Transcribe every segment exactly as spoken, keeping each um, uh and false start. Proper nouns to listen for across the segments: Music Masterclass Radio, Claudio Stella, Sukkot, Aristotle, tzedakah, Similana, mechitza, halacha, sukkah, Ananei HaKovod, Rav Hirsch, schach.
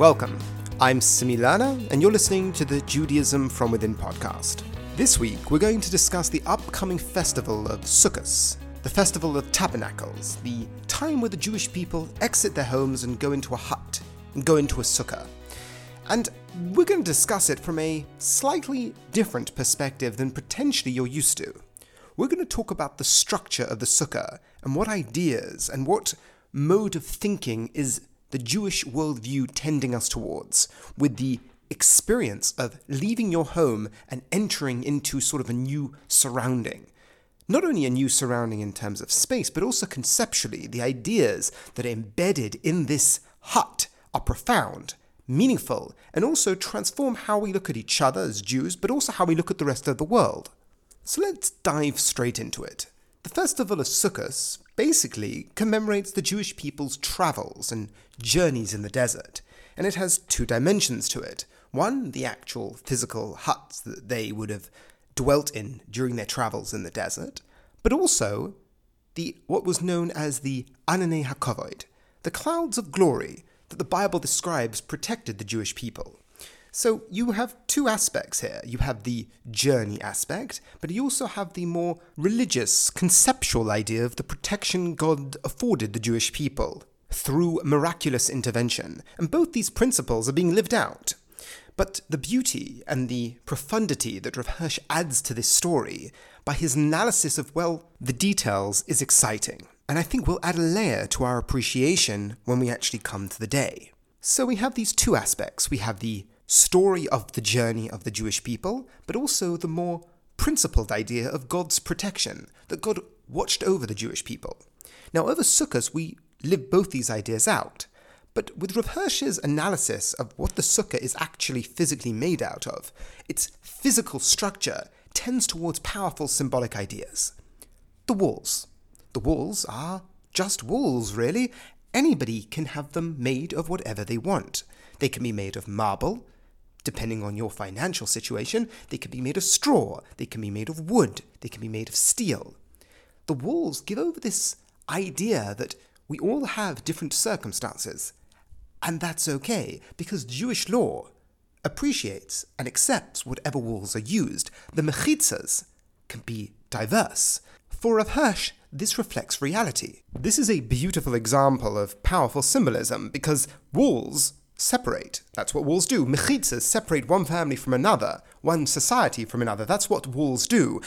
Welcome. I'm Similana, and you're listening to the Judaism From Within podcast. This week, we're going to discuss the upcoming festival of Sukkot, the festival of tabernacles, the time where the Jewish people exit their homes and go into a hut, and go into a sukkah. And we're going to discuss it from a slightly different perspective than potentially you're used to. We're going to talk about the structure of the sukkah and what ideas and what mode of thinking is the Jewish worldview tending us towards, with the experience of leaving your home and entering into sort of a new surrounding. Not only a new surrounding in terms of space, but also conceptually, the ideas that are embedded in this hut are profound, meaningful, and also transform how we look at each other as Jews, but also how we look at the rest of the world. So let's dive straight into it. The festival of Sukkot basically commemorates the Jewish people's travels and journeys in the desert, and it has two dimensions to it. One, the actual physical huts that they would have dwelt in during their travels in the desert, but also the what was known as the Ananei HaKovod, the clouds of glory that the Bible describes protected the Jewish people. So you have two aspects here. You have the journey aspect, but you also have the more religious, conceptual idea of the protection God afforded the Jewish people through miraculous intervention. And both these principles are being lived out. But the beauty and the profundity that Rav Hirsch adds to this story by his analysis of, well, the details is exciting. And I think we'll add a layer to our appreciation when we actually come to the day. So we have these two aspects. We have the story of the journey of the Jewish people, but also the more principled idea of God's protection, that God watched over the Jewish people. Now, over Sukkot, we live both these ideas out, but with Rav Hirsch's analysis of what the sukkah is actually physically made out of, its physical structure tends towards powerful symbolic ideas. The walls. The walls are just walls, really. Anybody can have them made of whatever they want. They can be made of marble, depending on your financial situation. They can be made of straw. They can be made of wood. They can be made of steel. The walls give over this idea that we all have different circumstances. And that's okay, because Jewish law appreciates and accepts whatever walls are used. The mechitzas can be diverse. For Rav Hirsch, this reflects reality. This is a beautiful example of powerful symbolism, because walls separate. That's what walls do. Mechitzas separate one family from another, one society from another. That's what walls do.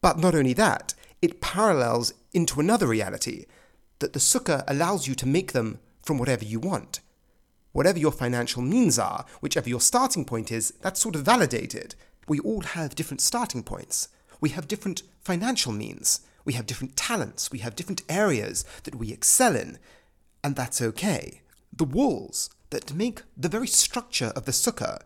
But not only that, it parallels into another reality, that the sukkah allows you to make them from whatever you want. Whatever your financial means are, whichever your starting point is, that's sort of validated. We all have different starting points. We have different financial means. We have different talents. We have different areas that we excel in. And that's okay. The walls that make the very structure of the sukkah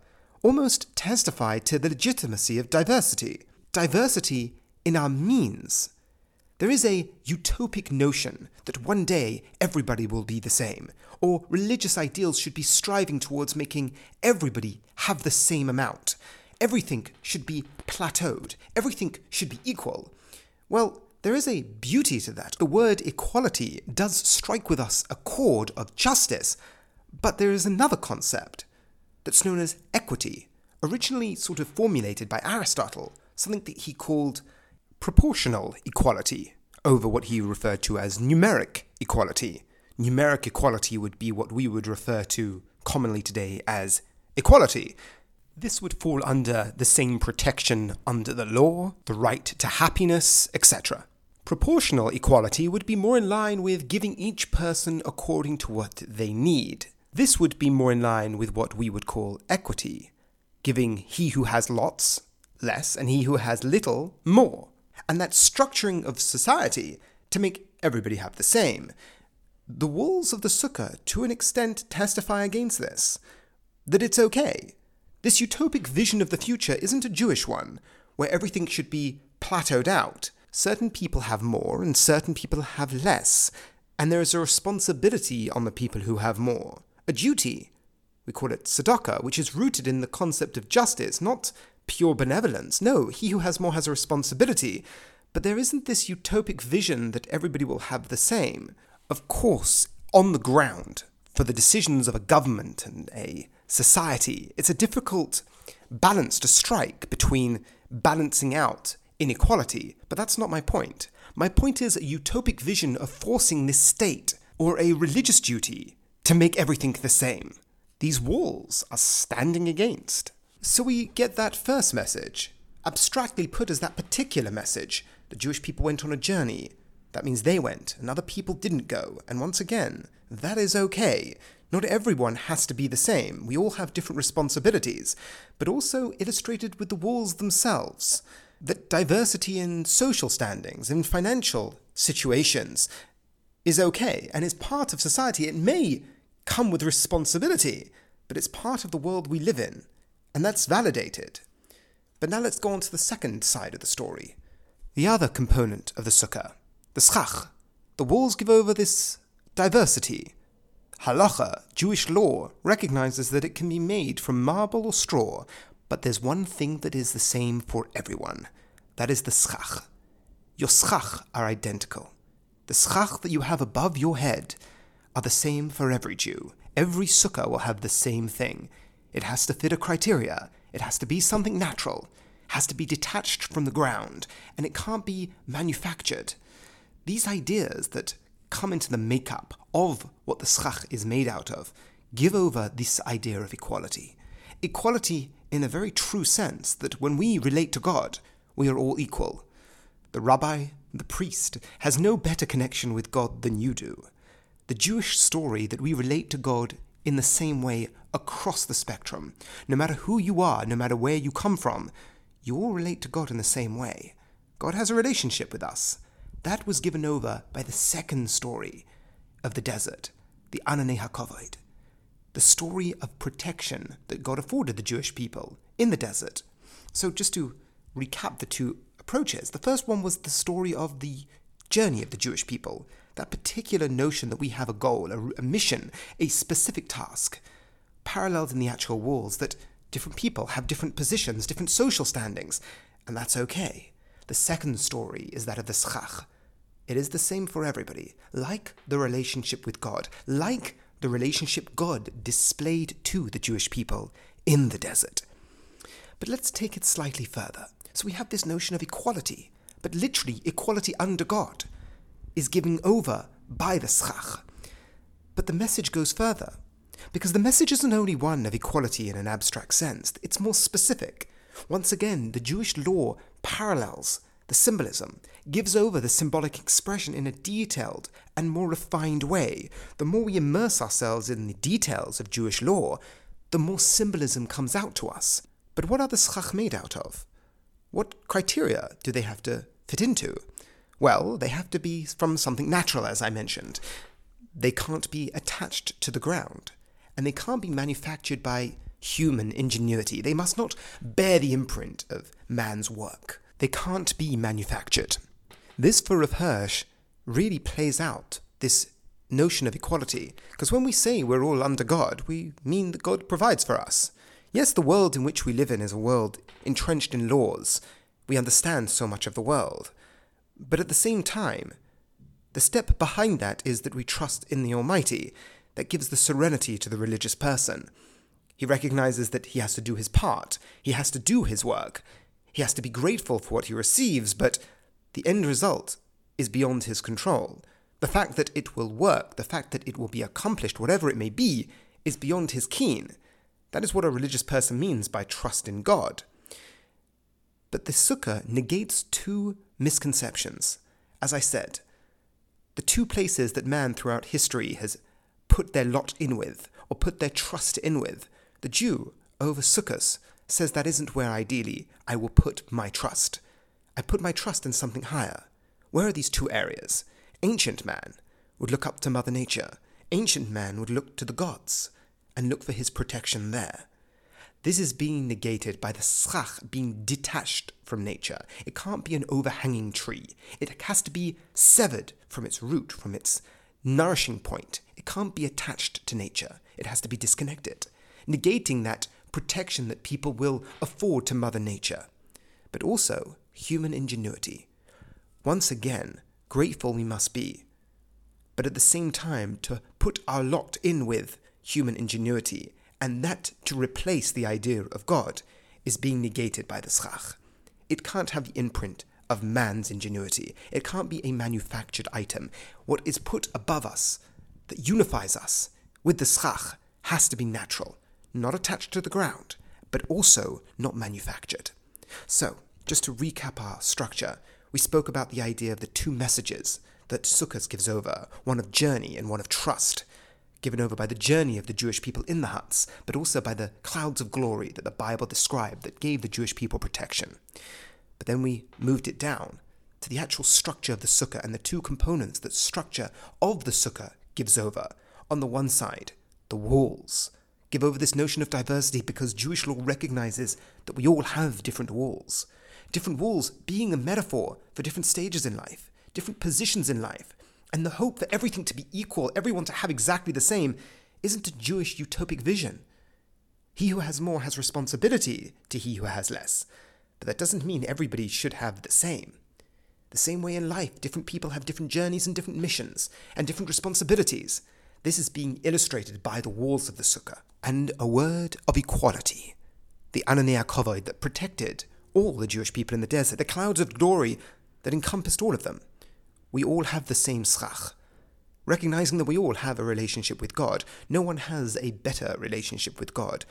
almost testify to the legitimacy of diversity. Diversity in our means. There is a utopic notion that one day everybody will be the same, or religious ideals should be striving towards making everybody have the same amount. Everything should be plateaued. Everything should be equal. Well, there is a beauty to that. The word equality does strike with us a chord of justice. But there is another concept that's known as equity, originally sort of formulated by Aristotle, something that he called proportional equality over what he referred to as numeric equality. Numeric equality would be what we would refer to commonly today as equality. This would fall under the same protection under the law, the right to happiness, et cetera. Proportional equality would be more in line with giving each person according to what they need. This would be more in line with what we would call equity, giving he who has lots less and he who has little more. And that structuring of society to make everybody have the same. The walls of the sukkah, to an extent, testify against this, that it's okay. This utopic vision of the future isn't a Jewish one, where everything should be plateaued out. Certain people have more and certain people have less, and there is a responsibility on the people who have more, a duty. We call it tzedakah, which is rooted in the concept of justice, not pure benevolence. No, he who has more has a responsibility, but there isn't this utopic vision that everybody will have the same. Of course, on the ground, for the decisions of a government and a society, it's a difficult balance to strike between balancing out inequality. But that's not my point. My point is a utopic vision of forcing this state or a religious duty to make everything the same. These walls are standing against. So we get that first message, abstractly put as that particular message. The Jewish people went on a journey. That means they went, and other people didn't go. And once again, that is okay. Not everyone has to be the same. We all have different responsibilities, but also illustrated with the walls themselves. That diversity in social standings, in financial situations, is okay, and is part of society. It may come with responsibility, but it's part of the world we live in, and that's validated. But now let's go on to the second side of the story. The other component of the sukkah, the schach. The walls give over this diversity. Halacha, Jewish law, recognizes that it can be made from marble or straw, but there's one thing that is the same for everyone. That is the schach. Your schach are identical. The schach that you have above your head are the same for every Jew. Every sukkah will have the same thing. It has to fit a criteria. It has to be something natural. It has to be detached from the ground. And it can't be manufactured. These ideas that come into the makeup of what the schach is made out of give over this idea of equality. Equality in a very true sense that when we relate to God, we are all equal. The rabbi, the priest, has no better connection with God than you do. The Jewish story that we relate to God in the same way across the spectrum. No matter who you are, no matter where you come from, you all relate to God in the same way. God has a relationship with us. That was given over by the second story of the desert, the Ananei HaKovod. The story of protection that God afforded the Jewish people in the desert. So just to recap the two approaches, the first one was the story of the journey of the Jewish people, that particular notion that we have a goal, a, a mission, a specific task, paralleled in the actual walls that different people have different positions, different social standings, and that's okay. The second story is that of the schach. It is the same for everybody, like the relationship with God, like the relationship God displayed to the Jewish people in the desert. But let's take it slightly further. So we have this notion of equality, but literally equality under God is given over by the schach. But the message goes further, because the message isn't only one of equality in an abstract sense, it's more specific. Once again, the Jewish law parallels the symbolism, gives over the symbolic expression in a detailed and more refined way. The more we immerse ourselves in the details of Jewish law, the more symbolism comes out to us. But what are the schach made out of? What criteria do they have to fit into? Well, they have to be from something natural, as I mentioned. They can't be attached to the ground, and they can't be manufactured by human ingenuity. They must not bear the imprint of man's work. They can't be manufactured. This, for Rav Hirsch, really plays out this notion of equality. Because when we say we're all under God, we mean that God provides for us. Yes, the world in which we live in is a world entrenched in laws. We understand so much of the world. But at the same time, the step behind that is that we trust in the Almighty. That gives the serenity to the religious person. He recognizes that he has to do his part. He has to do his work. He has to be grateful for what he receives, but the end result is beyond his control. The fact that it will work, the fact that it will be accomplished, whatever it may be, is beyond his ken. That is what a religious person means by trust in God. But the sukkah negates two misconceptions. As I said, the two places that man throughout history has put their lot in with, or put their trust in with, the Jew over sukkahs, says that isn't where ideally I will put my trust. I put my trust in something higher. Where are these two areas? Ancient man would look up to Mother Nature. Ancient man would look to the gods and look for his protection there. This is being negated by the schach being detached from nature. It can't be an overhanging tree. It has to be severed from its root, from its nourishing point. It can't be attached to nature. It has to be disconnected. Negating that protection that people will afford to Mother Nature, but also human ingenuity. Once again, grateful we must be. but at the same time to put our lot in with human ingenuity, and that to replace the idea of God is being negated by the schach. It can't have the imprint of man's ingenuity. It can't be a manufactured item. What is put above us, that unifies us with the schach, has to be natural, not attached to the ground, but also not manufactured. So, just to recap our structure, we spoke about the idea of the two messages that Sukkot gives over, one of journey and one of trust, given over by the journey of the Jewish people in the huts, but also by the clouds of glory that the Bible described that gave the Jewish people protection. But then we moved it down to the actual structure of the sukkah and the two components that structure of the sukkah gives over. On the one side, the walls give over this notion of diversity because Jewish law recognizes that we all have different walls. Different walls being a metaphor for different stages in life, different positions in life, and the hope for everything to be equal, everyone to have exactly the same, isn't a Jewish utopic vision. He who has more has responsibility to he who has less. But that doesn't mean everybody should have the same. The same way in life, different people have different journeys and different missions and different responsibilities. This is being illustrated by the walls of the sukkah. And a word of equality. The Ananei HaKovod that protected all the Jewish people in the desert, the clouds of glory that encompassed all of them. We all have the same schach, recognizing that we all have a relationship with God. No one has a better relationship with God.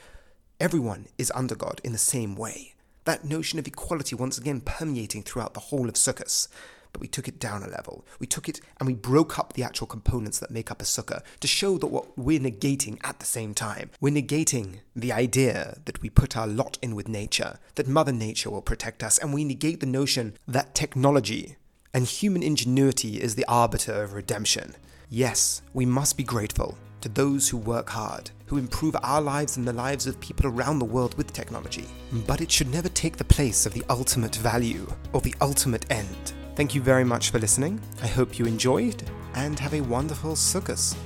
Everyone is under God in the same way. That notion of equality once again permeating throughout the whole of Sukkot. But we took it down a level. We took it and we broke up the actual components that make up a sukkah to show that what we're negating at the same time. We're negating the idea that we put our lot in with nature, that Mother Nature will protect us, and we negate the notion that technology and human ingenuity is the arbiter of redemption. Yes, we must be grateful to those who work hard, who improve our lives and the lives of people around the world with technology. But it should never take the place of the ultimate value or the ultimate end. Thank you very much for listening. I hope you enjoyed and have a wonderful Sukkot.